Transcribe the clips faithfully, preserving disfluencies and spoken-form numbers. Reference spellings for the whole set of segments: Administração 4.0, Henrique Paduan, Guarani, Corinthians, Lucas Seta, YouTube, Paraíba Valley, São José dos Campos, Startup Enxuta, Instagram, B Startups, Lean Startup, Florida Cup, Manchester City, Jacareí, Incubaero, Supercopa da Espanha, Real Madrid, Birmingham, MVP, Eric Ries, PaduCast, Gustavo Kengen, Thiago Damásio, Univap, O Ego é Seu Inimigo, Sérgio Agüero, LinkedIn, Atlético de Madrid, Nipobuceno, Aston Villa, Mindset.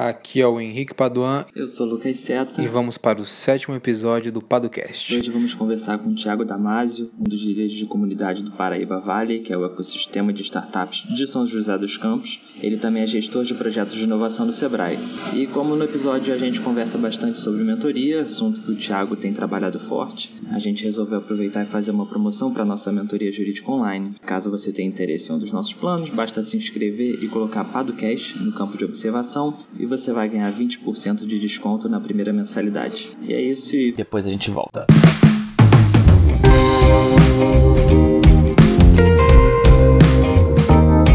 Aqui é o Henrique Paduan. Eu sou o Lucas Seta. E vamos para o sétimo episódio do PaduCast. Hoje vamos conversar com o Thiago Damásio, um dos líderes de comunidade do Paraíba Valley, que é o ecossistema de startups de São José dos Campos. Ele também é gestor de projetos de inovação do Sebrae. E como no episódio a gente conversa bastante sobre mentoria, assunto que o Thiago tem trabalhado forte, a gente resolveu aproveitar e fazer uma promoção para a nossa mentoria jurídica online. Caso você tenha interesse em um dos nossos planos, basta se inscrever e colocar PaduCast no campo de observação e você vai ganhar vinte por cento de desconto na primeira mensalidade. E é isso e... depois a gente volta.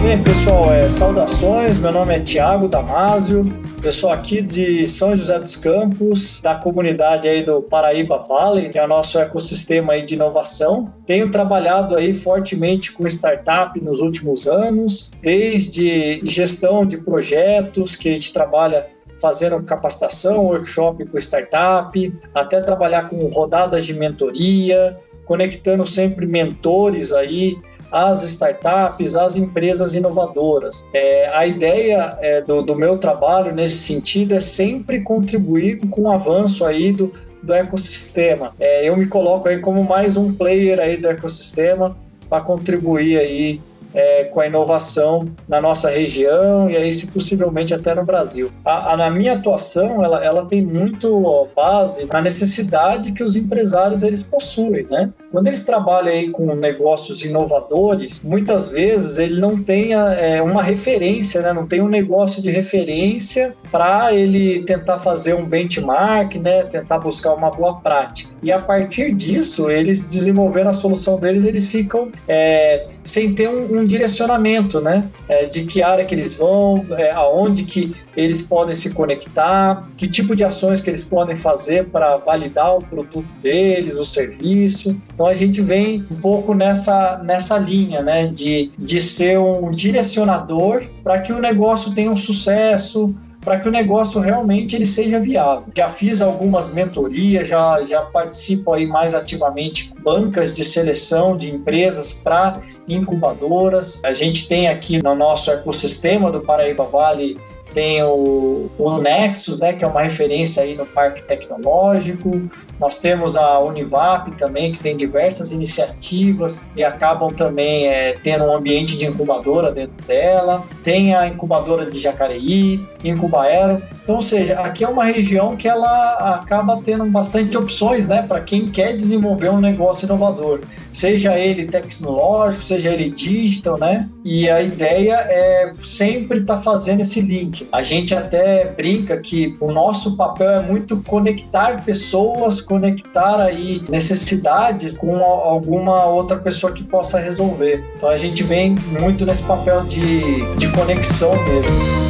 E aí, pessoal, é, saudações. Meu nome é Thiago Damásio. Eu sou aqui de São José dos Campos, da comunidade aí do Paraíba Valley, que é o nosso ecossistema aí de inovação. Tenho trabalhado aí fortemente com startup nos últimos anos, desde gestão de projetos, que a gente trabalha fazendo capacitação, workshop com startup, até trabalhar com rodadas de mentoria, conectando sempre mentores aí, as startups, as empresas inovadoras. É, a ideia é, do, do meu trabalho nesse sentido é sempre contribuir com o avanço aí do, do ecossistema. É, eu me coloco aí como mais um player aí do ecossistema para contribuir aí, é, com a inovação na nossa região e aí, se possivelmente, até no Brasil. A, a, na minha atuação, ela, ela tem muito ó, base na necessidade que os empresários eles possuem, né? Quando eles trabalham aí com negócios inovadores, muitas vezes ele não tem é, uma referência, né? Não tem um negócio de referência para ele tentar fazer um benchmark, né? Tentar buscar uma boa prática. E a partir disso, eles desenvolvendo a solução deles, eles ficam é, sem ter um, um Um direcionamento, né? É, de que área que eles vão, é, aonde que eles podem se conectar, que tipo de ações que eles podem fazer para validar o produto deles, o serviço. Então a gente vem um pouco nessa, nessa linha, né? De, de ser um direcionador para que o negócio tenha um sucesso, para que o negócio realmente ele seja viável. Já fiz algumas mentorias, já, já participo aí mais ativamente com bancas de seleção de empresas para incubadoras. A gente tem aqui no nosso ecossistema do Paraíba Valley, tem o, o Nexus, né, que é uma referência aí no parque tecnológico. Nós temos a Univap também, que tem diversas iniciativas e acabam também é, tendo um ambiente de incubadora dentro dela. Tem a incubadora de Jacareí, Incubaero. Então, ou seja, aqui é uma região que ela acaba tendo bastante opções, né, para quem quer desenvolver um negócio inovador, seja ele tecnológico, seja ele digital, né? E a ideia é sempre estar tá fazendo esse link. A gente até brinca que o nosso papel é muito conectar pessoas, conectar aí necessidades com alguma outra pessoa que possa resolver. Então a gente vem muito nesse papel de, de conexão mesmo.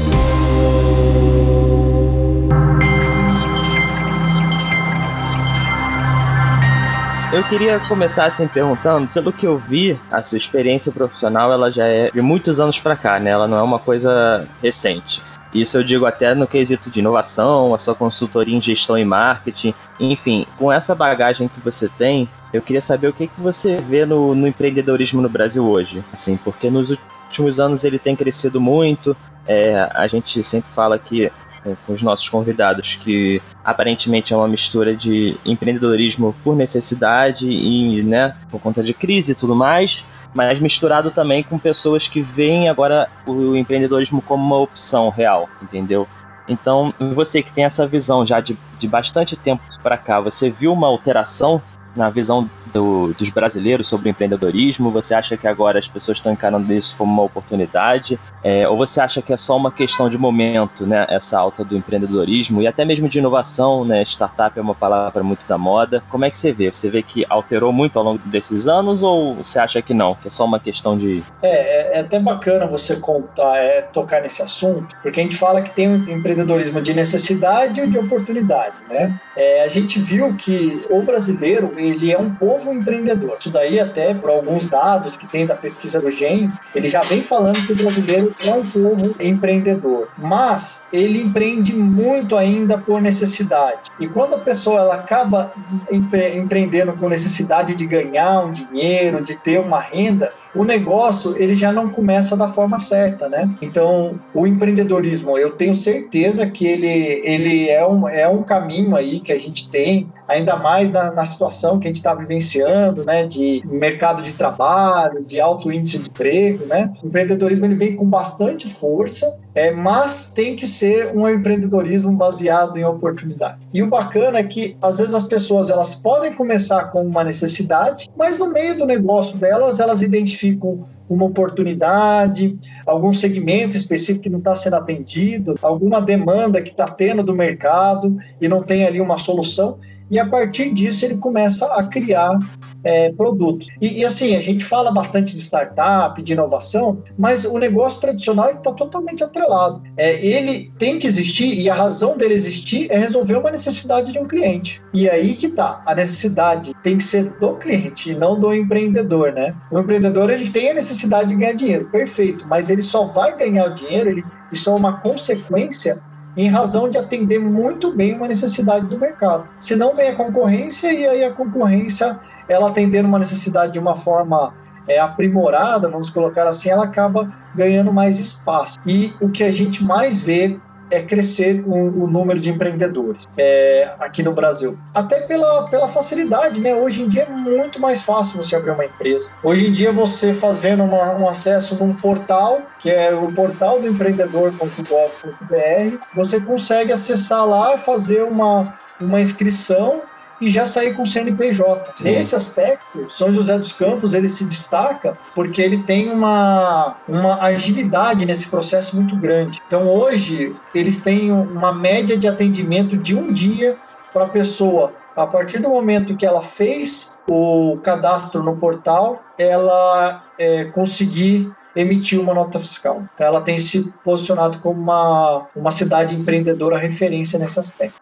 Eu queria começar assim perguntando, pelo que eu vi, a sua experiência profissional ela já é de muitos anos para cá, né? Ela não é uma coisa recente. Isso eu digo até no quesito de inovação, a sua consultoria em gestão e marketing, enfim, com essa bagagem que você tem, eu queria saber o que, que você vê no, no empreendedorismo no Brasil hoje, assim, porque nos últimos anos ele tem crescido muito, é, a gente sempre fala que com os nossos convidados, que aparentemente é uma mistura de empreendedorismo por necessidade e, né, por conta de crise e tudo mais, mas misturado também com pessoas que veem agora o empreendedorismo como uma opção real, entendeu? Então, você que tem essa visão já de, de bastante tempo para cá, você viu uma alteração na visão do, dos brasileiros sobre o empreendedorismo? Você acha que agora as pessoas estão encarando isso como uma oportunidade? É, ou você acha que é só uma questão de momento, né, essa alta do empreendedorismo e até mesmo de inovação, né? Startup é uma palavra muito da moda. Como é que você vê? Você vê que alterou muito ao longo desses anos ou você acha que não, que é só uma questão de... É, é até bacana você contar, é, tocar nesse assunto, porque a gente fala que tem um empreendedorismo de necessidade ou de oportunidade, né? É, a gente viu que o brasileiro, ele é um povo empreendedor. Isso daí até por alguns dados que tem da pesquisa do G E M, ele já vem falando que o brasileiro é um povo empreendedor, mas ele empreende muito ainda por necessidade. E quando a pessoa ela acaba empre- empreendendo com necessidade de ganhar um dinheiro, de ter uma renda, o negócio ele já não começa da forma certa, né? Então, o empreendedorismo, eu tenho certeza que ele, ele é, um, é um caminho aí que a gente tem, ainda mais na, na situação que a gente está vivenciando, né? De mercado de trabalho, de alto índice de emprego, né? O empreendedorismo ele vem com bastante força, é, mas tem que ser um empreendedorismo baseado em oportunidade. E o bacana é que, às vezes, as pessoas elas podem começar com uma necessidade, mas no meio do negócio delas, elas identificam uma oportunidade, algum segmento específico que não está sendo atendido, alguma demanda que está tendo do mercado e não tem ali uma solução, e a partir disso ele começa a criar É, produto. E, e assim, a gente fala bastante de startup, de inovação, mas o negócio tradicional está totalmente atrelado. É, ele tem que existir e a razão dele existir é resolver uma necessidade de um cliente. E aí que tá, a necessidade tem que ser do cliente e não do empreendedor, né? O empreendedor ele tem a necessidade de ganhar dinheiro, perfeito, mas ele só vai ganhar o dinheiro, ele, isso é uma consequência em razão de atender muito bem uma necessidade do mercado. Senão vem a concorrência e aí a concorrência ela atendendo uma necessidade de uma forma é, aprimorada, vamos colocar assim, ela acaba ganhando mais espaço. E o que a gente mais vê é crescer o, o número de empreendedores é, aqui no Brasil. Até pela, pela facilidade, né? Hoje em dia é muito mais fácil você abrir uma empresa. Hoje em dia você fazendo uma, um acesso num portal, que é o portal do empreendedor ponto gov ponto br, você consegue acessar lá, fazer uma, uma inscrição e já sair com o C N P J. Sim. Nesse aspecto, São José dos Campos ele se destaca porque ele tem uma, uma agilidade nesse processo muito grande. Então hoje eles têm uma média de atendimento de um dia para a pessoa. A partir do momento que ela fez o cadastro no portal, ela é, conseguir emitir uma nota fiscal. Então ela tem se posicionado como uma, uma cidade empreendedora referência nesse aspecto.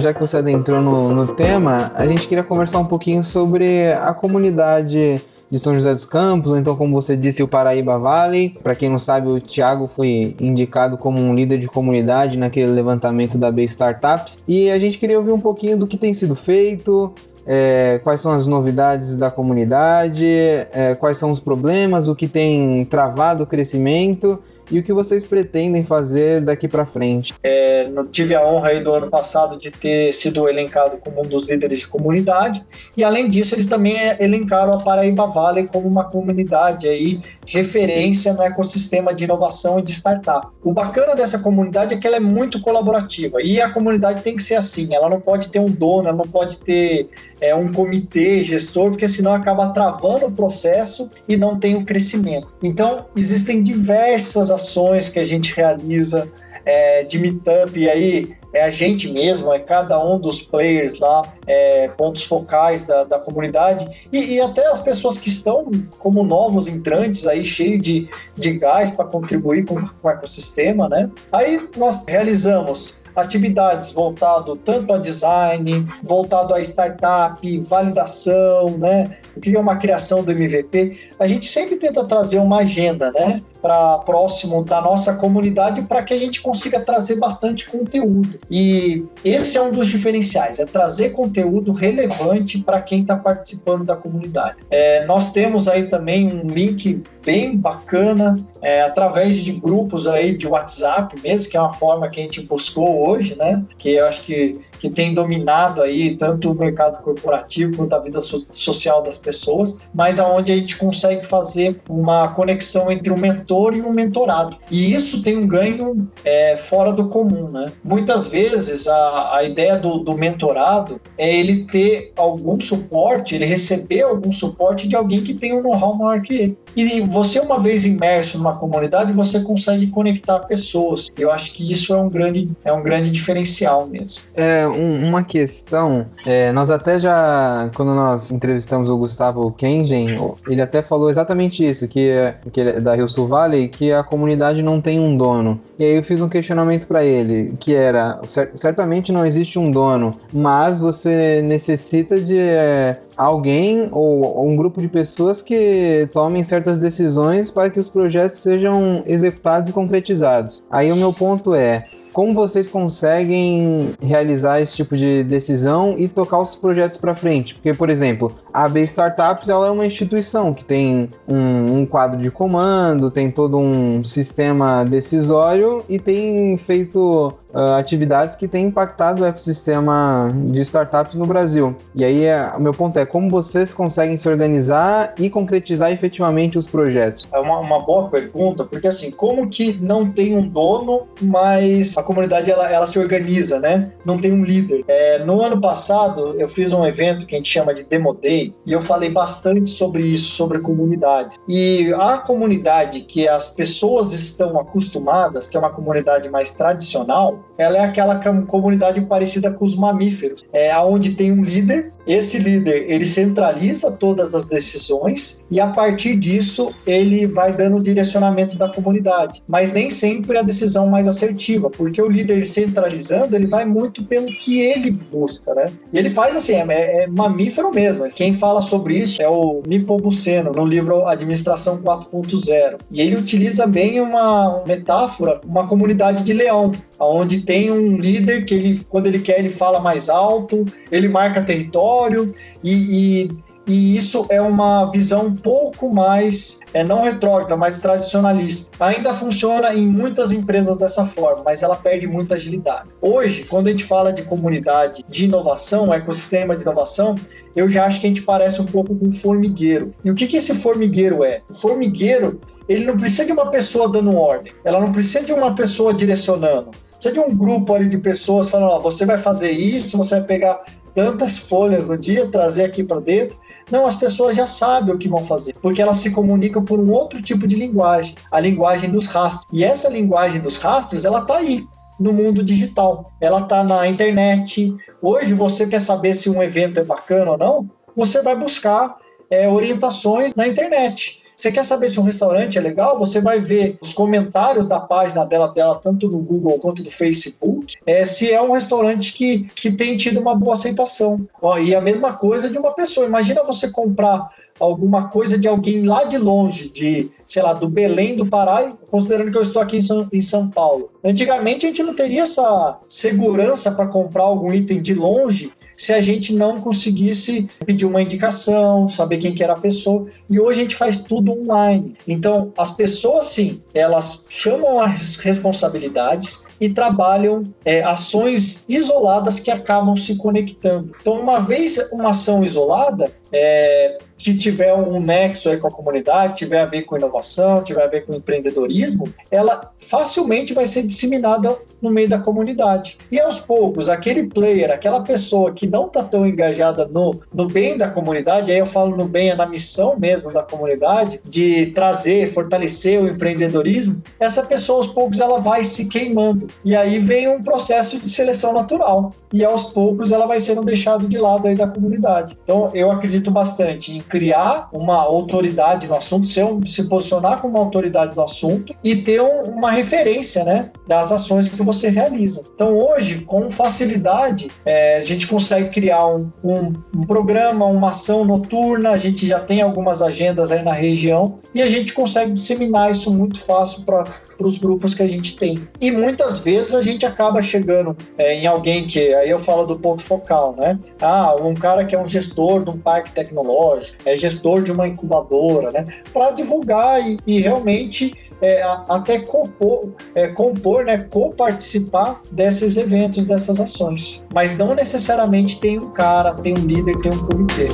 Já que você adentrou no, no tema, a gente queria conversar um pouquinho sobre a comunidade de São José dos Campos, ou então, como você disse, o Paraíba Valley. Para quem não sabe, o Thiago foi indicado como um líder de comunidade naquele levantamento da B Startups. E a gente queria ouvir um pouquinho do que tem sido feito, é, quais são as novidades da comunidade, é, quais são os problemas, o que tem travado o crescimento e o que vocês pretendem fazer daqui para frente. É, tive a honra aí do ano passado de ter sido elencado como um dos líderes de comunidade e, além disso, eles também elencaram a Paraíba Valley como uma comunidade aí, referência no ecossistema de inovação e de startup. O bacana dessa comunidade é que ela é muito colaborativa e a comunidade tem que ser assim, ela não pode ter um dono, ela não pode ter é, um comitê gestor, porque senão acaba travando o processo e não tem o crescimento. Então, existem diversas ações que a gente realiza é, de meetup, e aí é a gente mesmo, é cada um dos players lá, é, pontos focais da, da comunidade, e, e até as pessoas que estão como novos entrantes aí, cheio de, de gás para contribuir com, com o ecossistema, né? Aí nós realizamos atividades voltado tanto a design, voltado a startup, validação, né? O que é uma criação do M V P. A gente sempre tenta trazer uma agenda, né? Para próximo da nossa comunidade, para que a gente consiga trazer bastante conteúdo. E esse é um dos diferenciais, é trazer conteúdo relevante para quem está participando da comunidade. É, nós temos aí também um link bem bacana, é, através de grupos aí de WhatsApp mesmo, que é uma forma que a gente buscou hoje, né? Que eu acho que, que tem dominado aí tanto o mercado corporativo quanto a vida so- social das pessoas, mas aonde a gente consegue fazer uma conexão entre o mentor e o mentorado. E isso tem um ganho é, fora do comum, né? Muitas vezes a, a ideia do, do mentorado é ele ter algum suporte, ele receber algum suporte de alguém que tem um know-how maior que ele. E você, uma vez imerso numa comunidade, você consegue conectar pessoas. Eu acho que isso é um grande, é um grande diferencial mesmo. É um, uma questão, é, nós até já, quando nós entrevistamos o Gustavo Kengen, ele até falou exatamente isso, que, que ele, da Rio Sul Valley, que a comunidade não tem um dono. E aí eu fiz um questionamento para ele, que era, certamente não existe um dono, mas você necessita de é, alguém ou, ou um grupo de pessoas que tomem certas decisões para que os projetos sejam executados e concretizados. Aí o meu ponto é, Como vocês conseguem realizar esse tipo de decisão e tocar os projetos para frente? Porque, por exemplo, a B Startups ela é uma instituição que tem um, um quadro de comando, tem todo um sistema decisório e tem feito uh, atividades que têm impactado o ecossistema de startups no Brasil. E aí, é, o meu ponto é como vocês conseguem se organizar e concretizar efetivamente os projetos? É uma, uma boa pergunta, porque assim, como que não tem um dono, mas a comunidade ela, ela se organiza, né? Não tem um líder. É, no ano passado, eu fiz um evento que a gente chama de Demo Day, e eu falei bastante sobre isso, sobre comunidade. E a comunidade que as pessoas estão acostumadas, que é uma comunidade mais tradicional, ela é aquela comunidade parecida com os mamíferos, é onde tem um líder, esse líder, ele centraliza todas as decisões e a partir disso ele vai dando o direcionamento da comunidade, mas nem sempre a decisão mais assertiva, porque o líder centralizando, ele vai muito pelo que ele busca, né? E ele faz assim, é, é mamífero mesmo. Quem fala sobre isso é o Nipobuceno, no livro Administração quatro ponto zero, e ele utiliza bem uma metáfora, uma comunidade de leão, onde tem um líder que ele, quando ele quer, ele fala mais alto, ele marca território e... e... E isso é uma visão um pouco mais, é, não retrógrada, mas tradicionalista. Ainda funciona em muitas empresas dessa forma, mas ela perde muita agilidade. Hoje, quando a gente fala de comunidade de inovação, ecossistema de inovação, eu já acho que a gente parece um pouco com um formigueiro. E o que, que esse formigueiro é? O formigueiro, ele não precisa de uma pessoa dando ordem, ela não precisa de uma pessoa direcionando. Precisa de um grupo ali de pessoas falando, ó, você vai fazer isso, você vai pegar tantas folhas no dia, trazer aqui para dentro. Não, as pessoas já sabem o que vão fazer, porque elas se comunicam por um outro tipo de linguagem, a linguagem dos rastros. E essa linguagem dos rastros, ela está aí, no mundo digital. Ela está na internet. Hoje, você quer saber se um evento é bacana ou não? Você vai buscar é, orientações na internet. Você quer saber se um restaurante é legal? Você vai ver os comentários da página dela, dela tanto no Google quanto no Facebook, é, se é um restaurante que, que tem tido uma boa aceitação. Ó, e a mesma coisa de uma pessoa. Imagina você comprar alguma coisa de alguém lá de longe, de, sei lá, do Belém, do Pará, considerando que eu estou aqui em São, em São Paulo. Antigamente a gente não teria essa segurança para comprar algum item de longe se a gente não conseguisse pedir uma indicação, saber quem que era a pessoa. E hoje a gente faz tudo online. Então, as pessoas, sim, elas chamam as responsabilidades e trabalham é, ações isoladas que acabam se conectando. Então, uma vez uma ação isolada, é, que tiver um nexo aí com a comunidade, tiver a ver com inovação, tiver a ver com empreendedorismo, ela facilmente vai ser disseminada no meio da comunidade. E aos poucos, aquele player, aquela pessoa que não está tão engajada no, no bem da comunidade, aí eu falo no bem, é na missão mesmo da comunidade, de trazer, fortalecer o empreendedorismo, essa pessoa aos poucos ela vai se queimando. E aí vem um processo de seleção natural. E aos poucos ela vai sendo deixada de lado aí da comunidade. Então, eu acredito bastante em criar uma autoridade no assunto, se, se posicionar como uma autoridade no assunto e ter um, uma referência, né, das ações que você realiza. Então hoje, com facilidade, é, a gente consegue criar um, um, um programa, uma ação noturna, a gente já tem algumas agendas aí na região e a gente consegue disseminar isso muito fácil para os grupos que a gente tem. E muitas vezes a gente acaba chegando é, em alguém que, aí eu falo do ponto focal, né? Ah, um cara que é um gestor de um parque tecnológico, é gestor de uma incubadora, né, para divulgar e, e realmente é, a, até compor, é, compor, né, coparticipar desses eventos, dessas ações. Mas não necessariamente tem um cara, tem um líder, tem um comitê.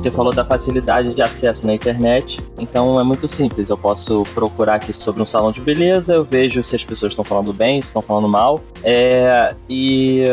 Você falou da facilidade de acesso na internet, então é muito simples. Eu posso procurar aqui sobre um salão de beleza, eu vejo se as pessoas estão falando bem, se estão falando mal, é, e...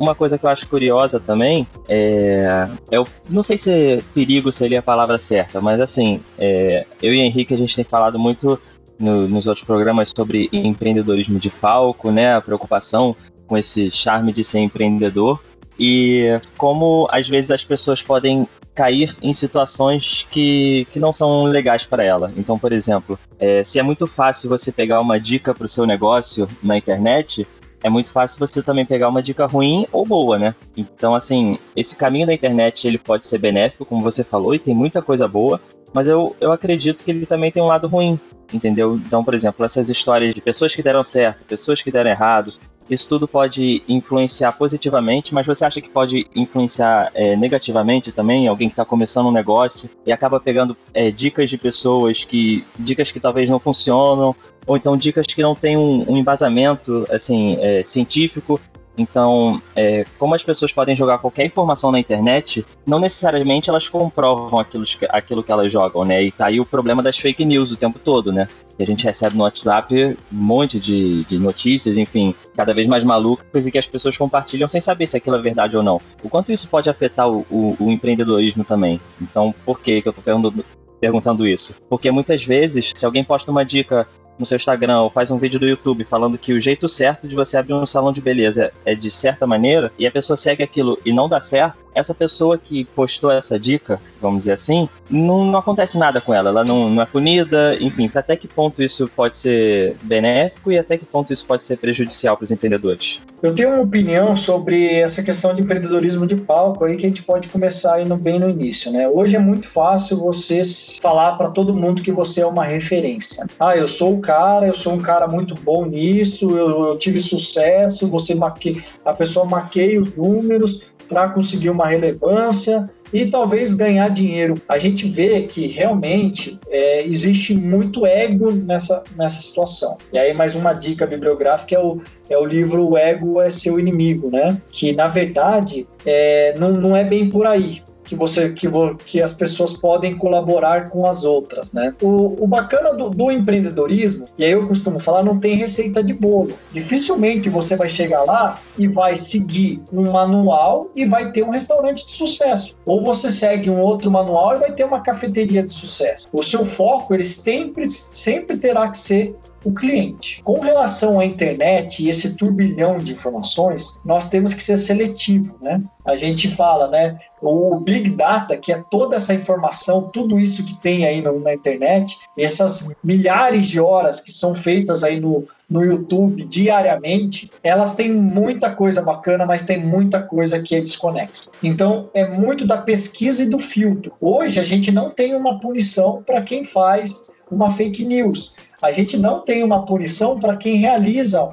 Uma coisa que eu acho curiosa também é... Eu não sei se perigo seria a palavra certa, mas assim, é, eu e Henrique, a gente tem falado muito no, nos outros programas sobre empreendedorismo de palco, né? A preocupação com esse charme de ser empreendedor e como, às vezes, as pessoas podem cair em situações que, que não são legais para ela. Então, por exemplo, é, se é muito fácil você pegar uma dica para o seu negócio na internet... É muito fácil você também pegar uma dica ruim ou boa, né? Então, assim, esse caminho da internet, ele pode ser benéfico, como você falou, e tem muita coisa boa, mas eu, eu acredito que ele também tem um lado ruim. entendeu? Então, por exemplo, essas histórias de pessoas que deram certo, pessoas que deram errado, isso tudo pode influenciar positivamente, mas você acha que pode influenciar é, negativamente também? Alguém que está começando um negócio e acaba pegando é, dicas de pessoas que... dicas que talvez não funcionam, ou então dicas que não têm um, um embasamento assim, é, científico. Então, é, como as pessoas podem jogar qualquer informação na internet, não necessariamente elas comprovam aquilo, aquilo que elas jogam, né? E tá aí o problema das fake news o tempo todo, né? E a gente recebe no WhatsApp um monte de, de notícias, enfim, cada vez mais malucas e que as pessoas compartilham sem saber se aquilo é verdade ou não. O quanto isso pode afetar o, o, o empreendedorismo também? Então, por que que eu tô perguntando, perguntando isso? Porque muitas vezes, se alguém posta uma dica no seu Instagram ou faz um vídeo do YouTube falando que o jeito certo de você abrir um salão de beleza é de certa maneira, e a pessoa segue aquilo e não dá certo, essa pessoa que postou essa dica, vamos dizer assim, não, não acontece nada com ela, ela não, não é punida, enfim, até que ponto isso pode ser benéfico e até que ponto isso pode ser prejudicial para os empreendedores? Eu tenho uma opinião sobre essa questão de empreendedorismo de palco aí que a gente pode começar aí no, bem no início, né? Hoje é muito fácil você falar para todo mundo que você é uma referência. Ah, eu sou o cara, eu sou um cara muito bom nisso, eu, eu tive sucesso, você maque... a pessoa maqueia os números para conseguir uma relevância e talvez ganhar dinheiro. A gente vê que realmente é, existe muito ego nessa, nessa situação. E aí mais uma dica bibliográfica é o, é o livro O Ego é Seu Inimigo, né? Que na verdade é, não, não é bem por aí que, você, que, vo, que as pessoas podem colaborar com as outras, né? O, o bacana do, do empreendedorismo, e aí eu costumo falar, não tem receita de bolo. Dificilmente você vai chegar lá e vai seguir um manual e vai ter um restaurante de sucesso. Ou você segue um outro manual e vai ter uma cafeteria de sucesso. O seu foco, ele sempre, sempre terá que ser o cliente. Com relação à internet e esse turbilhão de informações, nós temos que ser seletivo, né? A gente fala, né? O Big Data, que é toda essa informação, tudo isso que tem aí no, na internet, essas milhares de horas que são feitas aí no, no YouTube diariamente, elas têm muita coisa bacana, mas tem muita coisa que é desconexa. Então, é muito da pesquisa e do filtro. Hoje, a gente não tem uma punição para quem faz uma fake news. A gente não tem uma punição para quem realiza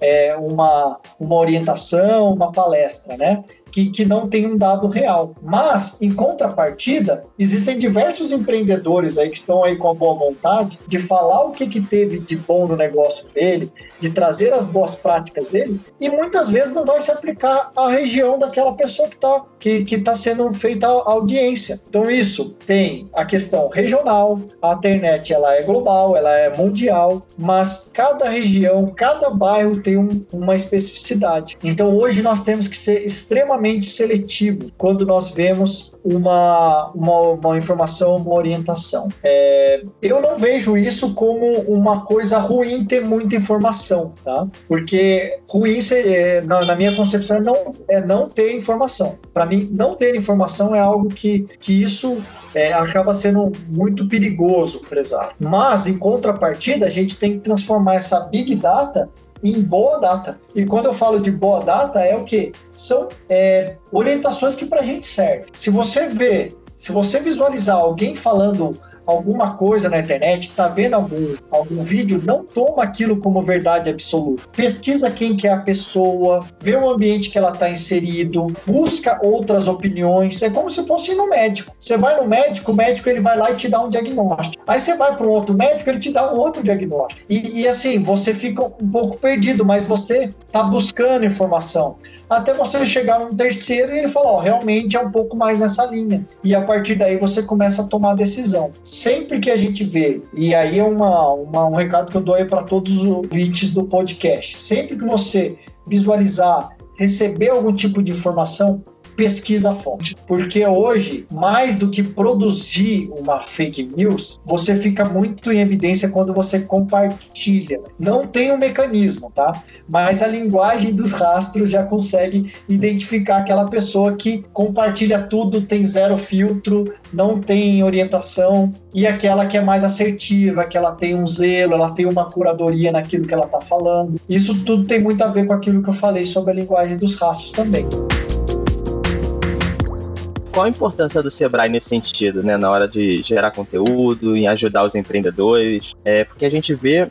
é, uma, uma orientação, uma palestra, né? Que, que não tem um dado real. Mas, em contrapartida, existem diversos empreendedores aí que estão aí com a boa vontade de falar o que, que teve de bom no negócio dele, de trazer as boas práticas dele, e muitas vezes não vai se aplicar à região daquela pessoa que está que, que tá sendo feita a audiência. Então, isso tem a questão regional, a internet ela é global, ela é mundial, mas cada região, cada bairro tem um, uma especificidade. Então, hoje nós temos que ser extremamente seletivo quando nós vemos uma, uma, uma informação, uma orientação. É, eu não vejo isso como uma coisa ruim ter muita informação, tá? Porque ruim, é, na, na minha concepção, não, é não ter informação. Para mim, não ter informação é algo que, que isso é, acaba sendo muito perigoso para o empresário. Mas, em contrapartida, a gente tem que transformar essa Big Data em boa data. E quando eu falo de boa data, é o quê? São é, orientações que pra gente servem. Se você vê, se você visualizar alguém falando alguma coisa na internet, tá vendo algum, algum vídeo, não toma aquilo como verdade absoluta. Pesquisa quem que é a pessoa, vê o ambiente que ela tá inserido, busca outras opiniões. É como se fosse ir no médico. Você vai no médico, o médico ele vai lá e te dá um diagnóstico. Aí você vai para um outro médico, ele te dá um outro diagnóstico. E, e assim, você fica um pouco perdido, mas você tá buscando informação. Até você chegar num terceiro e ele fala, ó, realmente é um pouco mais nessa linha. E a partir daí você começa a tomar a decisão. Sempre que a gente vê, e aí é uma, uma, um recado que eu dou aí para todos os ouvintes do podcast, sempre que você visualizar, receber algum tipo de informação, pesquisa a fonte. Porque hoje, mais do que produzir uma fake news, você fica muito em evidência quando você compartilha. Não tem um mecanismo, tá? Mas a linguagem dos rastros já consegue identificar aquela pessoa que compartilha tudo, tem zero filtro, não tem orientação, e aquela que é mais assertiva, que ela tem um zelo, ela tem uma curadoria naquilo que ela está falando. Isso tudo tem muito a ver com aquilo que eu falei sobre a linguagem dos rastros também. qual a importância do Sebrae nesse sentido, né, na hora de gerar conteúdo, em ajudar os empreendedores? É, porque a gente vê,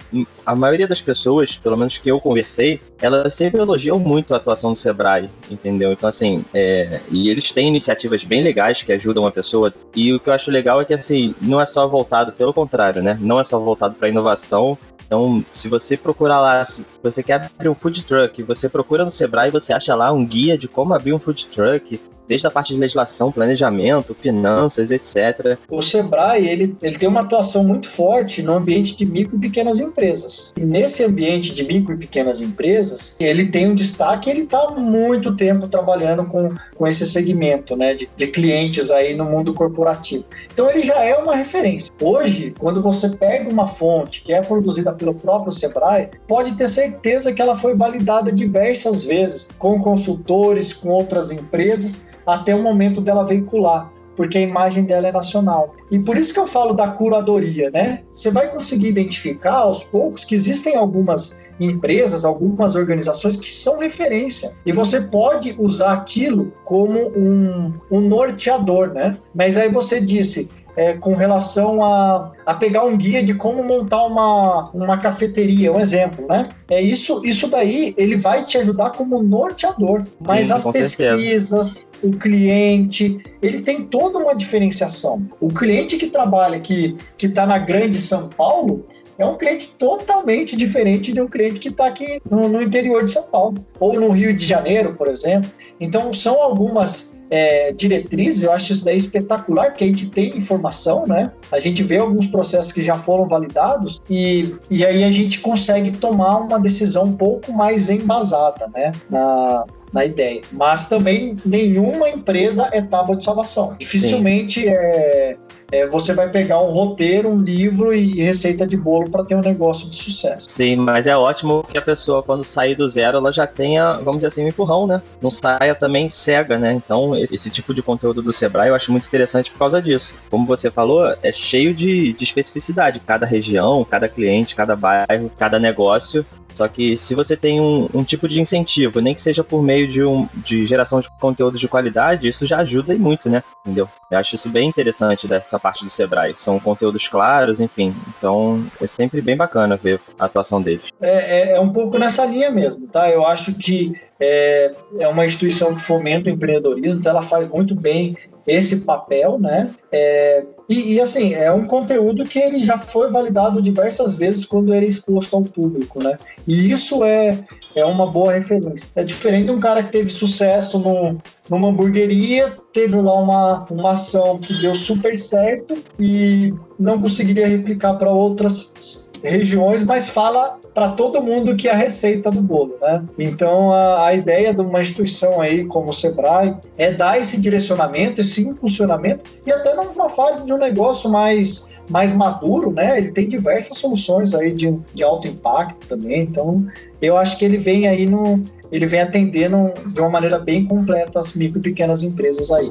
a maioria das pessoas, pelo menos que eu conversei, elas sempre elogiam muito a atuação do Sebrae, entendeu? Então, assim, é, e eles têm iniciativas bem legais que ajudam a pessoa, e o que eu acho legal é que, assim, não é só voltado, pelo contrário, né, não é só voltado para inovação. Então, se você procurar lá, se você quer abrir um food truck, você procura no Sebrae e você acha lá um guia de como abrir um food truck, desde a parte de legislação, planejamento, finanças, etcétera. O Sebrae, ele, ele tem uma atuação muito forte no ambiente de micro e pequenas empresas. E nesse ambiente de micro e pequenas empresas, ele tem um destaque, ele está há muito tempo trabalhando com, com esse segmento, né, de, de clientes aí no mundo corporativo. Então, ele já é uma referência. Hoje, quando você pega uma fonte que é produzida pelo próprio Sebrae, pode ter certeza que ela foi validada diversas vezes, com consultores, com outras empresas, até o momento dela veicular, porque a imagem dela é nacional. E por isso que eu falo da curadoria, né? Você vai conseguir identificar aos poucos que existem algumas empresas, algumas organizações que são referência. E você pode usar aquilo como um, um norteador, né? Mas aí você disse... É, com relação a, a pegar um guia de como montar uma, uma cafeteria, um exemplo, né? É isso, isso daí, ele vai te ajudar como norteador, mas sim, as pesquisas, certeza. O cliente, ele tem toda uma diferenciação. O cliente que trabalha, que está na grande São Paulo, é um cliente totalmente diferente de um cliente que está aqui no, no interior de São Paulo, ou no Rio de Janeiro, por exemplo. Então, são algumas... É, diretrizes, eu acho isso daí espetacular, porque a gente tem informação, né? A gente vê alguns processos que já foram validados e, e aí a gente consegue tomar uma decisão um pouco mais embasada, né? Na, na ideia. Mas também nenhuma empresa é tábua de salvação. Dificilmente é, é, você vai pegar um roteiro, um livro e receita de bolo para ter um negócio de sucesso. Sim, mas é ótimo que a pessoa, quando sair do zero, ela já tenha, vamos dizer assim, um empurrão, né? Não saia também cega, né? Então, esse tipo de conteúdo do Sebrae eu acho muito interessante por causa disso. Como você falou, é cheio de, de especificidade. Cada região, cada cliente, cada bairro, cada negócio. Só que se você tem um, um tipo de incentivo, nem que seja por meio de, um, de geração de conteúdo de qualidade, isso já ajuda e muito, né? Entendeu? Eu acho isso bem interessante dessa parte do Sebrae. São conteúdos claros, enfim. Então, é sempre bem bacana ver a atuação deles. É, é, é um pouco nessa linha mesmo, tá? Eu acho que é, é uma instituição que fomenta o empreendedorismo, então ela faz muito bem esse papel, né? É, e, e assim, é um conteúdo que ele já foi validado diversas vezes quando ele é exposto ao público, né? E isso é, é uma boa referência. É diferente de um cara que teve sucesso no, numa hamburgueria, teve lá uma, uma ação que deu super certo e não conseguiria replicar para outras regiões, mas fala para todo mundo que é a receita do bolo, né? Então, a, a ideia de uma instituição aí como o Sebrae é dar esse direcionamento, esse impulsionamento, e até numa fase de um negócio mais, mais maduro, né? Ele tem diversas soluções aí de, de alto impacto também, então eu acho que ele vem aí no, ele vem atendendo de uma maneira bem completa as micro e pequenas empresas aí.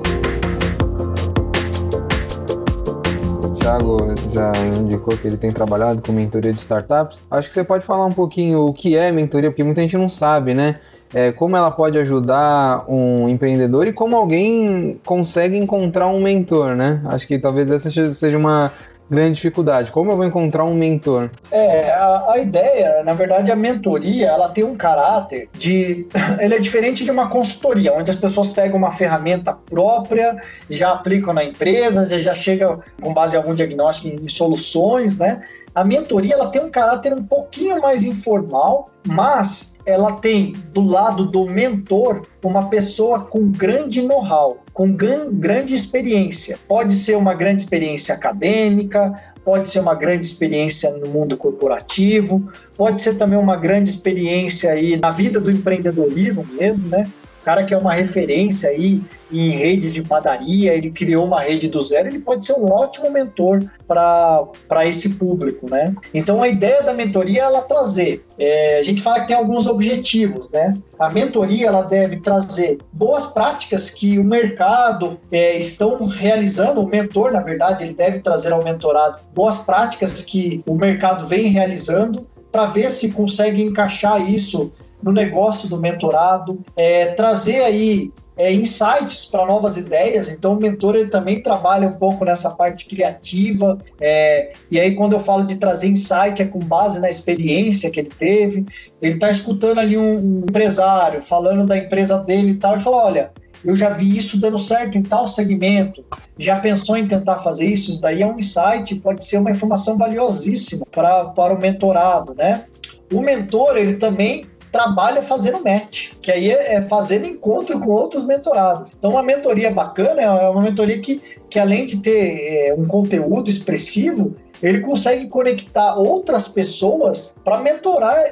Thiago já indicou que ele tem trabalhado com mentoria de startups. Acho que você pode falar um pouquinho o que é mentoria, porque muita gente não sabe, né? É, como ela pode ajudar um empreendedor e como alguém consegue encontrar um mentor, né? Acho que talvez essa seja uma grande dificuldade. Como eu vou encontrar um mentor? É, a, a ideia, na verdade, a mentoria, ela tem um caráter de... Ela é diferente de uma consultoria, onde as pessoas pegam uma ferramenta própria, já aplicam na empresa, já chegam com base em algum diagnóstico em soluções, né? A mentoria, ela tem um caráter um pouquinho mais informal, mas ela tem, do lado do mentor, uma pessoa com grande know-how, com gran- grande experiência. Pode ser uma grande experiência acadêmica, pode ser uma grande experiência no mundo corporativo, pode ser também uma grande experiência aí na vida do empreendedorismo mesmo, né? Cara que é uma referência aí em redes de padaria, ele criou uma rede do zero, ele pode ser um ótimo mentor para esse público, né? Então, a ideia da mentoria é ela trazer... É, a gente fala que tem alguns objetivos, né? A mentoria, ela deve trazer boas práticas que o mercado é, estão realizando, o mentor, na verdade, ele deve trazer ao mentorado boas práticas que o mercado vem realizando para ver se consegue encaixar isso no negócio do mentorado, é, trazer aí é, insights para novas ideias. Então o mentor ele também trabalha um pouco nessa parte criativa, é, e aí quando eu falo de trazer insight é com base na experiência que ele teve. Ele está escutando ali um, um empresário falando da empresa dele e tal, e fala, olha, eu já vi isso dando certo em tal segmento, já pensou em tentar fazer isso? Isso daí é um insight, pode ser uma informação valiosíssima pra, para o mentorado, né? O mentor, ele também trabalha fazendo match, que aí é fazendo encontro com outros mentorados. Então, uma mentoria bacana é uma mentoria que, que além de ter é, um conteúdo expressivo, ele consegue conectar outras pessoas para mentorar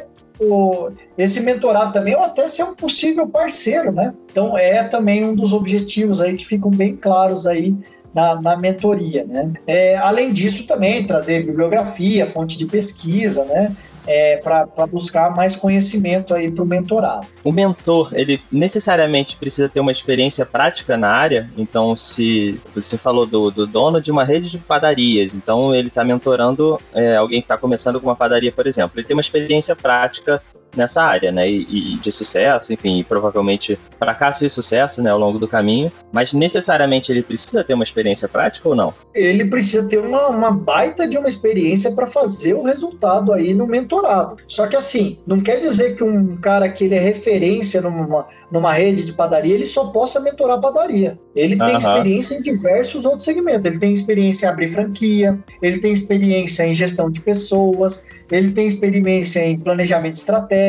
o, esse mentorado também, ou até ser um possível parceiro, né? Então, é também um dos objetivos aí que ficam bem claros aí na, na mentoria, né? É, além disso, também trazer bibliografia, fonte de pesquisa, né? É, para buscar mais conhecimento aí para o mentorado. O mentor, ele necessariamente precisa ter uma experiência prática na área. Então, se você falou do, do dono de uma rede de padarias, então ele está mentorando é, alguém que está começando com uma padaria, por exemplo. Ele tem uma experiência prática nessa área, né, e, e de sucesso, enfim, e provavelmente fracasso e sucesso, né, ao longo do caminho, mas necessariamente ele precisa ter uma experiência prática ou não? Ele precisa ter uma, uma baita de uma experiência para fazer o resultado aí no mentorado. Só que assim, não quer dizer que um cara que ele é referência numa, numa rede de padaria, ele só possa mentorar a padaria. Ele tem, uhum, experiência em diversos outros segmentos. Ele tem experiência em abrir franquia, ele tem experiência em gestão de pessoas, ele tem experiência em planejamento estratégico,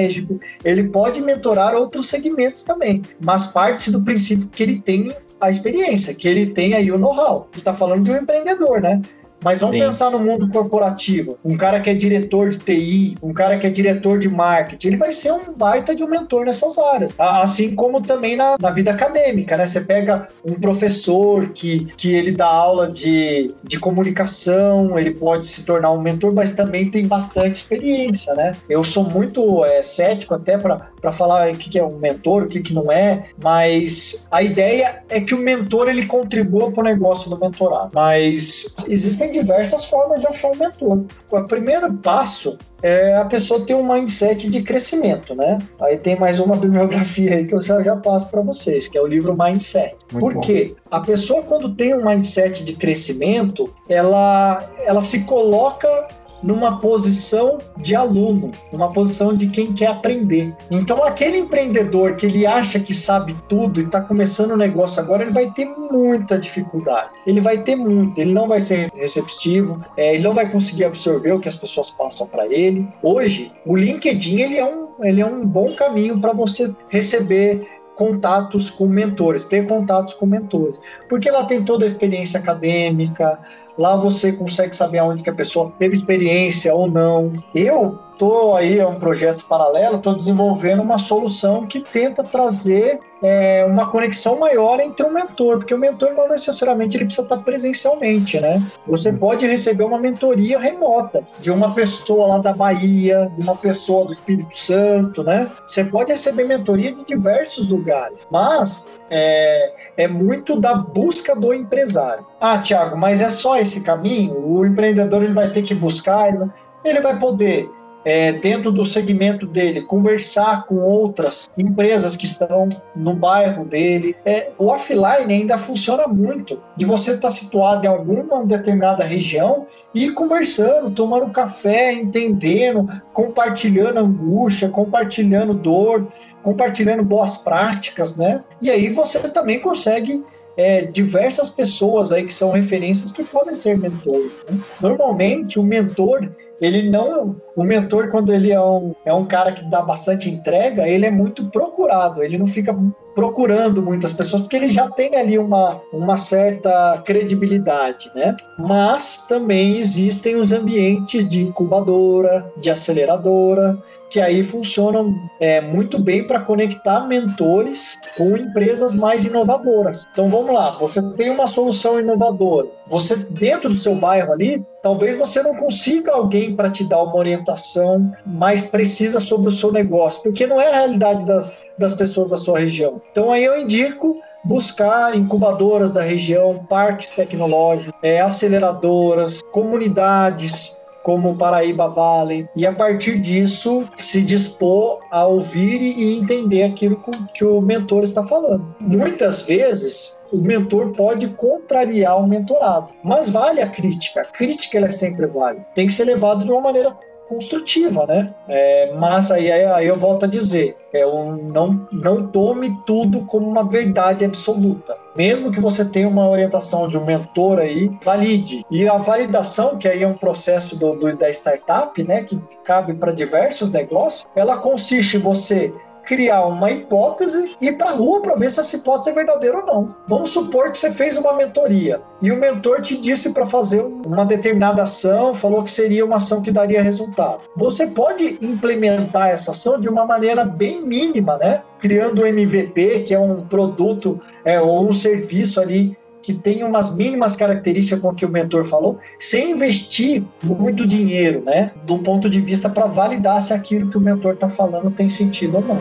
ele pode mentorar outros segmentos também, mas parte do princípio que ele tem a experiência, que ele tem aí o know-how. A gente está falando de um empreendedor, né? Mas vamos, sim, pensar no mundo corporativo. Um cara que é diretor de T I, um cara que é diretor de marketing, ele vai ser um baita de um mentor nessas áreas. Assim como também na, na vida acadêmica, né? Você pega um professor que, que ele dá aula de, de comunicação, ele pode se tornar um mentor, mas também tem bastante experiência, né? Eu sou muito é, cético até para falar o que, que é um mentor, o que, que não é, mas a ideia é que o mentor ele contribua para o negócio do mentorado. Mas existem diversas formas de achar um mentor. O primeiro passo é a pessoa ter um mindset de crescimento, né? Aí tem mais uma bibliografia aí que eu já, já passo para vocês, que é o livro Mindset. Muito Por quê? Bom. A pessoa, quando tem um mindset de crescimento, ela, ela se coloca numa posição de aluno, numa posição de quem quer aprender. Então, aquele empreendedor que ele acha que sabe tudo e está começando o negócio agora, ele vai ter muita dificuldade. Ele vai ter muito, ele não vai ser receptivo, é, ele não vai conseguir absorver o que as pessoas passam para ele. Hoje, o LinkedIn ele é um, ele é um bom caminho para você receber contatos com mentores, ter contatos com mentores, porque lá tem toda a experiência acadêmica, lá você consegue saber aonde que a pessoa teve experiência ou não. Eu estou aí, é um projeto paralelo, estou desenvolvendo uma solução que tenta trazer é, uma conexão maior entre o mentor, porque o mentor não necessariamente ele precisa estar presencialmente, né? Você pode receber uma mentoria remota, de uma pessoa lá da Bahia, de uma pessoa do Espírito Santo, né? Você pode receber mentoria de diversos lugares, mas é, é muito da busca do empresário. Ah, Thiago, mas é só esse caminho? O empreendedor ele vai ter que buscar, ele vai poder... É, dentro do segmento dele, conversar com outras empresas que estão no bairro dele. É, o offline ainda funciona muito, de você estar situado em alguma determinada região e ir conversando, tomando café, entendendo, compartilhando angústia, compartilhando dor, compartilhando boas práticas, né? E aí você também consegue... É, diversas pessoas aí que são referências que podem ser mentores, né? Normalmente o mentor, ele não, o mentor quando ele é um, é um cara que dá bastante entrega, ele é muito procurado, ele não fica procurando muitas pessoas, porque ele já tem ali uma, uma certa credibilidade, né? Mas também existem os ambientes de incubadora, de aceleradora, que aí funcionam é, muito bem para conectar mentores com empresas mais inovadoras. Então vamos lá, você tem uma solução inovadora, você dentro do seu bairro ali, talvez você não consiga alguém para te dar uma orientação mais precisa sobre o seu negócio, porque não é a realidade das, das pessoas da sua região. Então aí eu indico buscar incubadoras da região, parques tecnológicos, é, aceleradoras, comunidades, como o Paraíba Valley, e a partir disso se dispor a ouvir e entender aquilo que o mentor está falando. Muitas vezes o mentor pode contrariar o mentorado, mas vale a crítica, a crítica ela sempre vale, tem que ser levado de uma maneira construtiva, né? É, mas aí, aí eu volto a dizer, é um, não, não tome tudo como uma verdade absoluta. Mesmo que você tenha uma orientação de um mentor aí, valide. E a validação, que aí é um processo do, do, da startup, né, que cabe para diversos negócios, ela consiste em você criar uma hipótese e ir para a rua para ver se essa hipótese é verdadeira ou não. Vamos supor que você fez uma mentoria e o mentor te disse para fazer uma determinada ação, falou que seria uma ação que daria resultado. Você pode implementar essa ação de uma maneira bem mínima, né? Criando um M V P, que é um produto é, ou um serviço ali que tem umas mínimas características com o que o mentor falou, sem investir muito dinheiro, né? Do ponto de vista para validar se aquilo que o mentor está falando tem sentido ou não.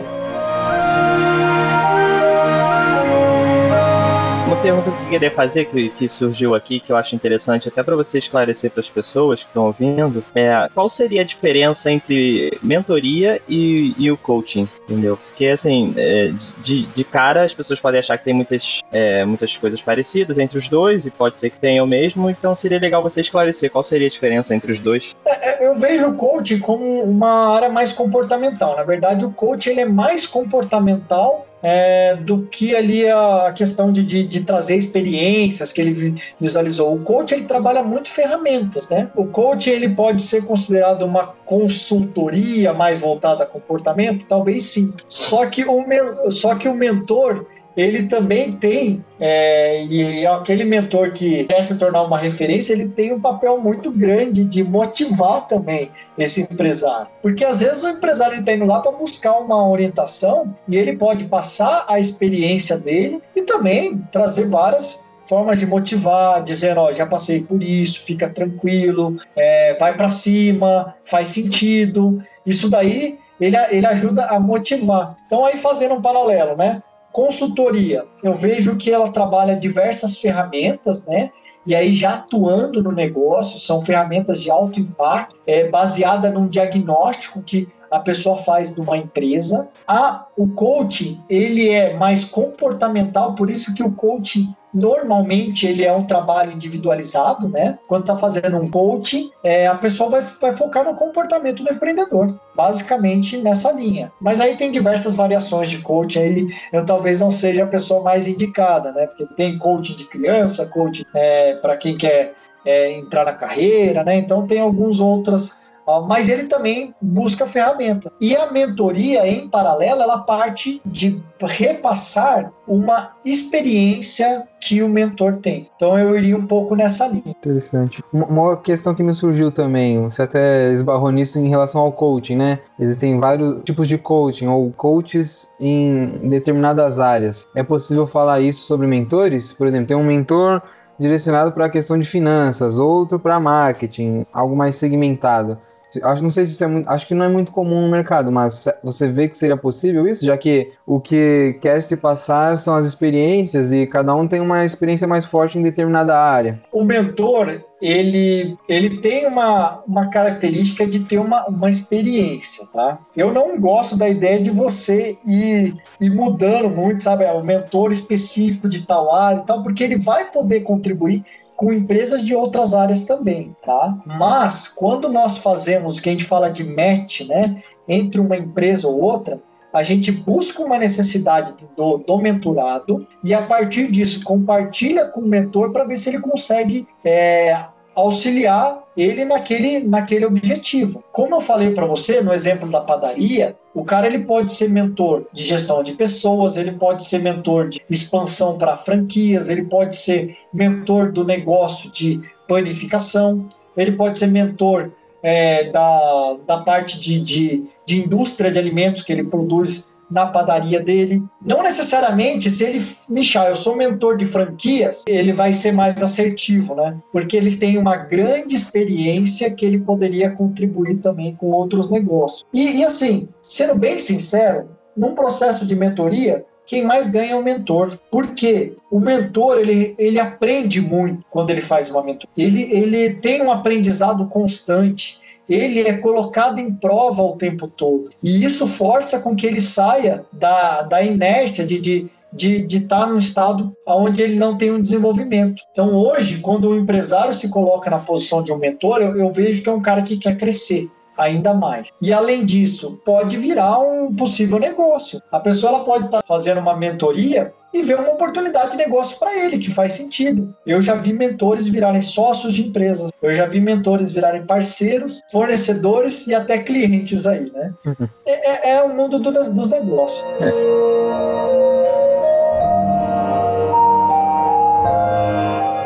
Uma pergunta que eu queria fazer, que, que surgiu aqui, que eu acho interessante até para você esclarecer para as pessoas que estão ouvindo, é qual seria a diferença entre mentoria e, e o coaching, entendeu? Porque, assim, é, de, de cara as pessoas podem achar que tem muitas, é, muitas coisas parecidas entre os dois, e pode ser que tenha o mesmo, então seria legal você esclarecer qual seria a diferença entre os dois. É, eu vejo o coaching como uma área mais comportamental. Na verdade, o coaching ele é mais comportamental É, do que ali a questão de, de, de trazer experiências que ele visualizou. O coach ele trabalha muito ferramentas, né? O coach ele pode ser considerado uma consultoria mais voltada a comportamento? Talvez sim. Só que o, só que o mentor ele também tem, é, e aquele mentor que quer se tornar uma referência, ele tem um papel muito grande de motivar também esse empresário. Porque às vezes o empresário está indo lá para buscar uma orientação e ele pode passar a experiência dele e também trazer várias formas de motivar, dizendo, ó, já passei por isso, fica tranquilo, é, vai para cima, faz sentido. Isso daí ele, ele ajuda a motivar. Então aí fazendo um paralelo, né? Consultoria, eu vejo que ela trabalha diversas ferramentas, né? E aí já atuando no negócio, são ferramentas de alto impacto, é, baseada num diagnóstico que a pessoa faz de uma empresa. Ah, o coaching, ele é mais comportamental, por isso que o coaching, normalmente, ele é um trabalho individualizado, né? Quando está fazendo um coaching, é, a pessoa vai, vai focar no comportamento do empreendedor, basicamente nessa linha. Mas aí tem diversas variações de coaching, aí eu talvez não seja a pessoa mais indicada, né? Porque tem coaching de criança, coaching é, para quem quer é, entrar na carreira, né? Então tem algumas outras, mas ele também busca ferramenta. E a mentoria, em paralelo, ela parte de repassar uma experiência que o mentor tem. Então eu iria um pouco nessa linha. Interessante. Uma questão que me surgiu também, você até esbarrou nisso em relação ao coaching, né? Existem vários tipos de coaching, ou coaches em determinadas áreas. É possível falar isso sobre mentores? Por exemplo, tem um mentor direcionado para a questão de finanças, outro para marketing, algo mais segmentado. Acho, não sei se isso é muito, acho que não é muito comum no mercado, mas você vê que seria possível isso, já que o que quer se passar são as experiências e cada um tem uma experiência mais forte em determinada área. O mentor, ele, ele tem uma, uma característica de ter uma, uma experiência, tá? Eu não gosto da ideia de você ir, ir mudando muito, sabe? O mentor específico de tal área e tal, porque ele vai poder contribuir com empresas de outras áreas também, tá? Mas, quando nós fazemos o que a gente fala de match, né? Entre uma empresa ou outra, a gente busca uma necessidade do, do mentorado e, a partir disso, compartilha com o mentor para ver se ele consegue é, auxiliar ele naquele, naquele objetivo. Como eu falei para você, no exemplo da padaria, o cara ele pode ser mentor de gestão de pessoas, ele pode ser mentor de expansão para franquias, ele pode ser mentor do negócio de panificação, ele pode ser mentor é, da, da parte de, de, de indústria de alimentos que ele produz na padaria dele. Não necessariamente, se ele nichar, eu sou mentor de franquias, ele vai ser mais assertivo, né? Porque ele tem uma grande experiência que ele poderia contribuir também com outros negócios. E, e assim, sendo bem sincero, num processo de mentoria, quem mais ganha é o mentor. Porque o mentor, ele, ele aprende muito quando ele faz uma mentoria. Ele, ele tem um aprendizado constante. Ele é colocado em prova o tempo todo. E isso força com que ele saia da, da inércia de... de de estar num estado onde ele não tem um desenvolvimento. Então, hoje, quando um empresário se coloca na posição de um mentor, eu, eu vejo que é um cara que quer crescer ainda mais. E, além disso, pode virar um possível negócio. A pessoa ela pode estar fazendo uma mentoria e ver uma oportunidade de negócio para ele, que faz sentido. Eu já vi mentores virarem sócios de empresas, eu já vi mentores virarem parceiros, fornecedores e até clientes aí, né? Uhum. É, é, é o mundo do, dos negócios. É.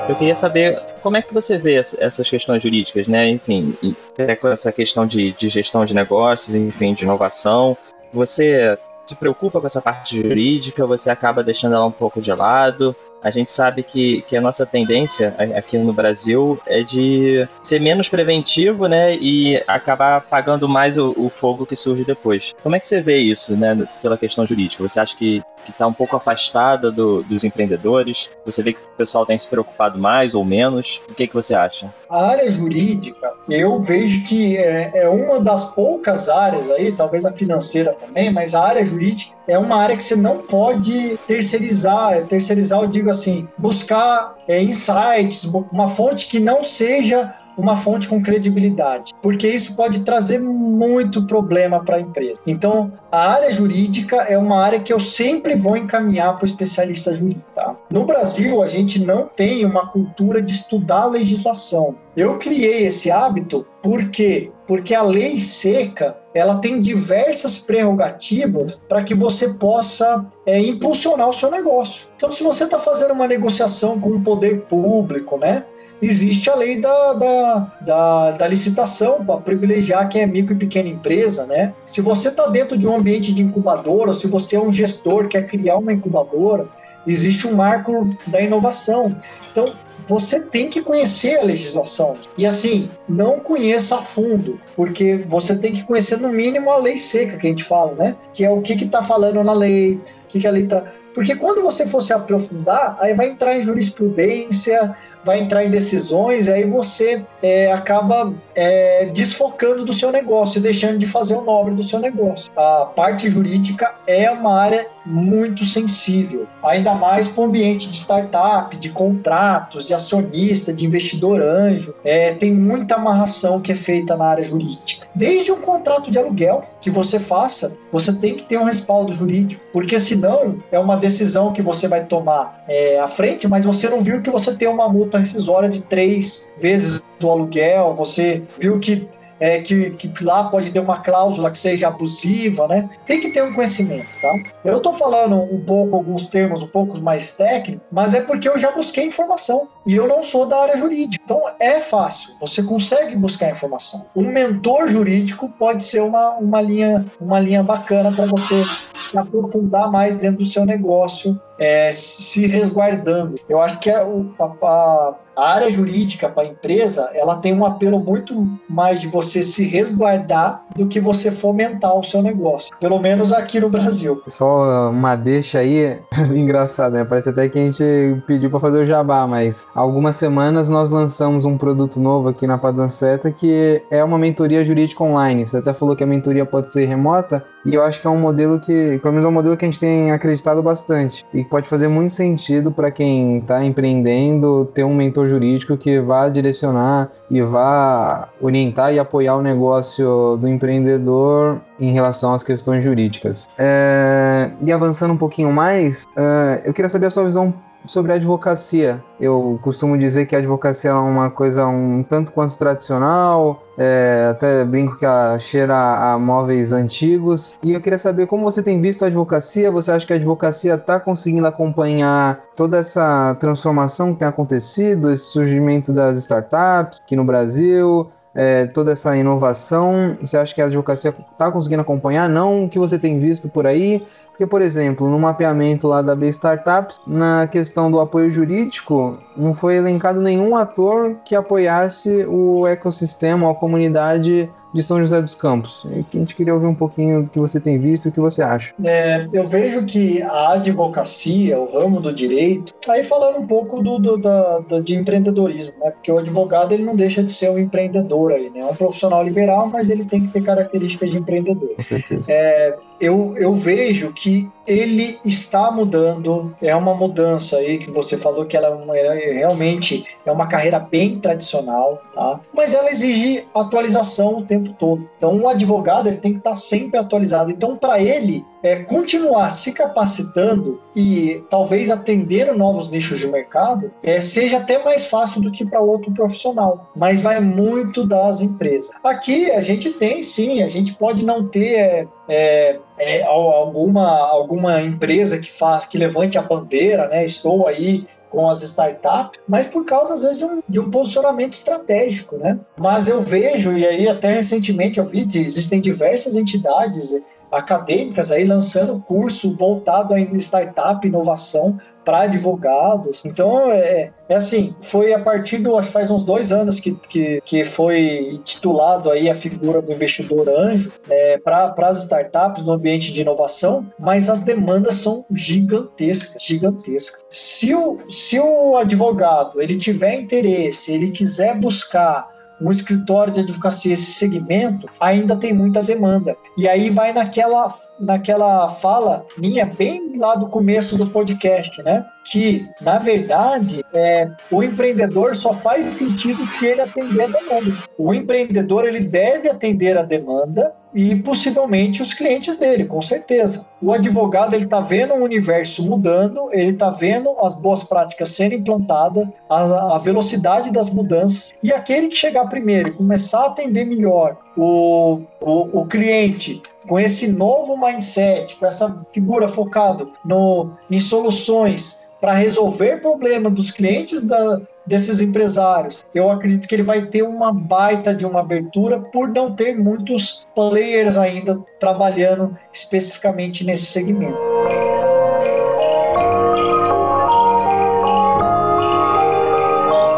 Eu queria saber como é que você vê essas questões jurídicas, né? Enfim, até com essa questão de, de gestão de negócios, enfim, de inovação. Você se preocupa com essa parte jurídica, você acaba deixando ela um pouco de lado? A gente sabe que, que a nossa tendência aqui no Brasil é de ser menos preventivo, né? E acabar apagando mais o, o fogo que surge depois. Como é que você vê isso, né? Pela questão jurídica? Você acha que está um pouco afastada do, dos empreendedores? Você vê que o pessoal tem se preocupado mais ou menos? O que, que você acha? A área jurídica, eu vejo que é, é uma das poucas áreas aí, talvez a financeira também, mas a área jurídica é uma área que você não pode terceirizar. Terceirizar, eu digo assim, buscar é, insights, uma fonte que não seja uma fonte com credibilidade, porque isso pode trazer muito problema para a empresa. Então, a área jurídica é uma área que eu sempre vou encaminhar para o especialista jurídico. Tá? No Brasil, a gente não tem uma cultura de estudar a legislação. Eu criei esse hábito por quê? Porque a lei seca, ela tem diversas prerrogativas para que você possa é, impulsionar o seu negócio. Então, se você está fazendo uma negociação com o poder público, né? Existe a lei da, da, da, da licitação para privilegiar quem é micro e pequena empresa, né? Se você está dentro de um ambiente de incubadora, ou se você é um gestor que quer criar uma incubadora, existe um marco da inovação. Então, você tem que conhecer a legislação. E assim, não conheça a fundo, porque você tem que conhecer no mínimo a lei seca que a gente fala, né? Que é o que está falando na lei, o que, que a lei tra... Porque quando você for se aprofundar, aí vai entrar em jurisprudência, vai entrar em decisões, e aí você é, acaba é, desfocando do seu negócio, deixando de fazer o nobre do seu negócio. A parte jurídica é uma área muito sensível, ainda mais para o ambiente de startup, de contratos, de acionista, de investidor anjo. É, tem muita amarração que é feita na área jurídica. Desde um contrato de aluguel que você faça, você tem que ter um respaldo jurídico, porque senão é uma decisão que você vai tomar é, à frente, mas você não viu que você tem uma multa rescisória de três vezes o aluguel, você viu que, é, que, que lá pode ter uma cláusula que seja abusiva, né? Tem que ter um conhecimento, tá? Eu estou falando um pouco, alguns termos um pouco mais técnicos, mas é porque eu já busquei informação e eu não sou da área jurídica. Então é fácil, você consegue buscar informação. Um mentor jurídico pode ser uma, uma, linha, uma linha bacana para você se aprofundar mais dentro do seu negócio, é, se resguardando. Eu acho que a, a, a área jurídica para a empresa, ela tem um apelo muito mais de você se resguardar do que você fomentar o seu negócio, pelo menos aqui no Brasil. Só uma deixa aí, engraçado, né? Parece até que a gente pediu para fazer o jabá, mas algumas semanas nós lançamos um produto novo aqui na Paduan Seta, que é uma mentoria jurídica online. Você até falou que a mentoria pode ser remota, e eu acho que é um modelo que, pelo menos é um modelo que a gente tem acreditado bastante e que pode fazer muito sentido para quem está empreendendo, ter um mentor jurídico que vá direcionar e vá orientar e apoiar o negócio do empreendedor em relação às questões jurídicas. É, e avançando um pouquinho mais, é, eu queria saber a sua visão sobre a advocacia. Eu costumo dizer que a advocacia é uma coisa um tanto quanto tradicional, é, até brinco que ela cheira a móveis antigos. E eu queria saber como você tem visto a advocacia. Você acha que a advocacia está conseguindo acompanhar toda essa transformação que tem acontecido, esse surgimento das startups aqui no Brasil, é, toda essa inovação? Você acha que a advocacia está conseguindo acompanhar? Não, o que você tem visto por aí? Porque, por exemplo, no mapeamento lá da B Startups, na questão do apoio jurídico, não foi elencado nenhum ator que apoiasse o ecossistema, a comunidade de São José dos Campos. A gente queria ouvir um pouquinho do que você tem visto e o que você acha. É, eu vejo que a advocacia, o ramo do direito, aí falando um pouco do, do, da, da, de empreendedorismo, né? Porque o advogado ele não deixa de ser um empreendedor aí, né? É um profissional liberal, mas ele tem que ter características de empreendedor. Com certeza. É, eu, eu vejo que ele está mudando, é uma mudança aí que você falou que ela é uma, realmente é uma carreira bem tradicional, tá? Mas ela exige atualização o tempo todo. Então, um advogado ele tem que estar sempre atualizado. Então, para ele é, continuar se capacitando e talvez atender novos nichos de mercado é, seja até mais fácil do que para outro profissional, mas vai muito das empresas. Aqui a gente tem sim, a gente pode não ter é, é, é, alguma, alguma empresa que, faz, que levante a bandeira, né? Estou aí com as startups, mas por causa às vezes de um, de um posicionamento estratégico, né? Mas eu vejo, e aí até recentemente eu vi que existem diversas entidades acadêmicas aí lançando curso voltado a startup, inovação para advogados. Então é, é assim, foi a partir do, acho que faz uns dois anos que, que, que foi titulado aí a figura do investidor anjo é, para as startups no ambiente de inovação, mas as demandas são gigantescas, gigantescas. Se o, se o advogado ele tiver interesse, ele quiser buscar um escritório de advocacia, esse segmento, ainda tem muita demanda. E aí vai naquela, naquela fala minha, bem lá do começo do podcast, né? Que, na verdade, é, o empreendedor só faz sentido se ele atender a demanda. O empreendedor ele deve atender a demanda e, possivelmente, os clientes dele, com certeza. O advogado ele está vendo o universo mudando, ele está vendo as boas práticas sendo implantadas, a, a velocidade das mudanças. E aquele que chegar primeiro e começar a atender melhor o, o, o cliente, com esse novo mindset, com essa figura focada no, em soluções para resolver problemas dos clientes da, desses empresários, eu acredito que ele vai ter uma baita de uma abertura por não ter muitos players ainda trabalhando especificamente nesse segmento.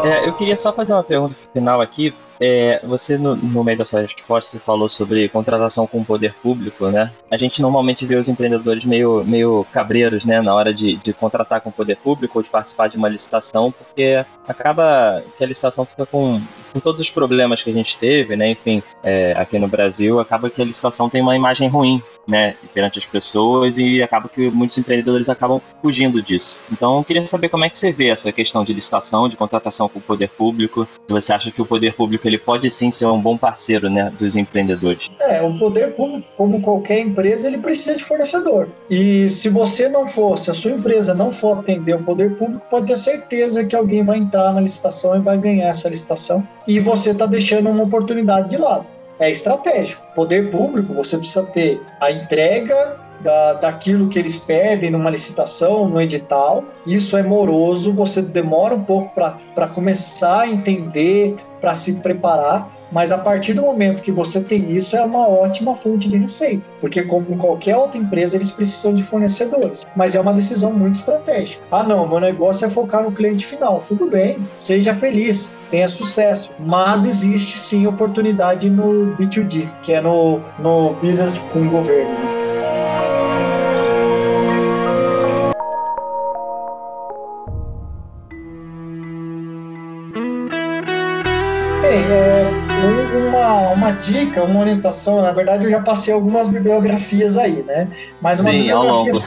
É, eu queria só fazer uma pergunta final aqui. É, você, no, no meio da sua resposta, você falou sobre contratação com o poder público, né? A gente normalmente vê os empreendedores meio, meio cabreiros, né? Na hora de, de contratar com o poder público ou de participar de uma licitação, porque acaba que a licitação fica com, com todos os problemas que a gente teve, né? Enfim, é, aqui no Brasil, acaba que a licitação tem uma imagem ruim, né? Perante as pessoas, e acaba que muitos empreendedores acabam fugindo disso. Então, eu queria saber como é que você vê essa questão de licitação, de contratação com o poder público. Se você acha que o poder público ele pode sim ser um bom parceiro, né, dos empreendedores. É, o poder público, como qualquer empresa, ele precisa de fornecedor. E se você não for, se a sua empresa não for atender o poder público, pode ter certeza que alguém vai entrar na licitação e vai ganhar essa licitação. E você está deixando uma oportunidade de lado. É estratégico. Poder público, você precisa ter a entrega Da, daquilo que eles pedem numa licitação, no edital. Isso é moroso, você demora um pouco para começar a entender, para se preparar, mas a partir do momento que você tem isso, é uma ótima fonte de receita, porque como qualquer outra empresa, eles precisam de fornecedores, mas é uma decisão muito estratégica. Ah não, meu negócio é focar no cliente final. Tudo bem, seja feliz, tenha sucesso, mas existe sim oportunidade no B dois D, que é no, no business com o governo. Uma, uma dica, uma orientação, na verdade eu já passei algumas bibliografias aí, né? Mas uma Sim, ao longo.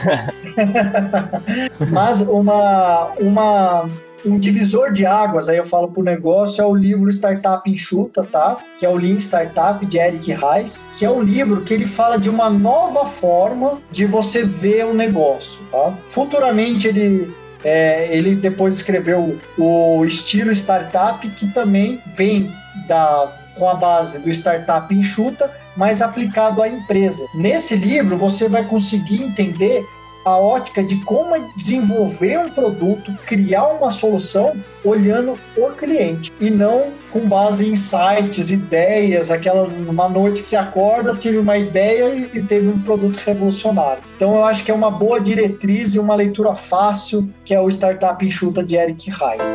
Mas uma, uma, um divisor de águas, aí eu falo pro negócio, é o livro Startup Enxuta, tá? Que é o Lean Startup, de Eric Ries, que é um livro que ele fala de uma nova forma de você ver o negócio, tá? Futuramente ele... É, ele depois escreveu o estilo startup, que também vem da, com a base do Startup Enxuta, mas aplicado à empresa. Nesse livro você vai conseguir entender a ótica de como desenvolver um produto, criar uma solução olhando o cliente e não com base em sites, ideias, aquela uma noite que você acorda, tive uma ideia e teve um produto revolucionário. Então eu acho que é uma boa diretriz e uma leitura fácil, que é o Startup Enxuta, de Eric Ries.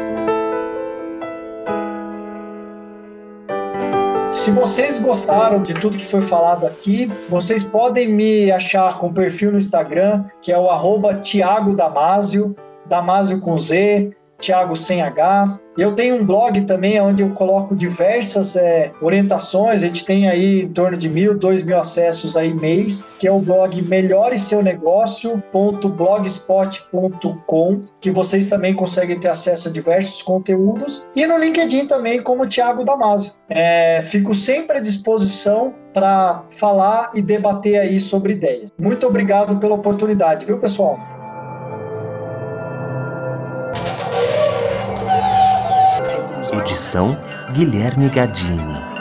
Se vocês gostaram de tudo que foi falado aqui, vocês podem me achar com o perfil no Instagram, que é o arroba Thiago Damásio, Damásio com Z, Thiago sem H. Eu tenho um blog também onde eu coloco diversas é, orientações, a gente tem aí em torno de mil, dois mil acessos aí mês, que é o blog melhore seu negócio ponto blogspot ponto com, que vocês também conseguem ter acesso a diversos conteúdos, e no LinkedIn também como Thiago Damásio. É, fico sempre à disposição para falar e debater aí sobre ideias. Muito obrigado pela oportunidade, viu, pessoal? Edição Guilherme Gadini.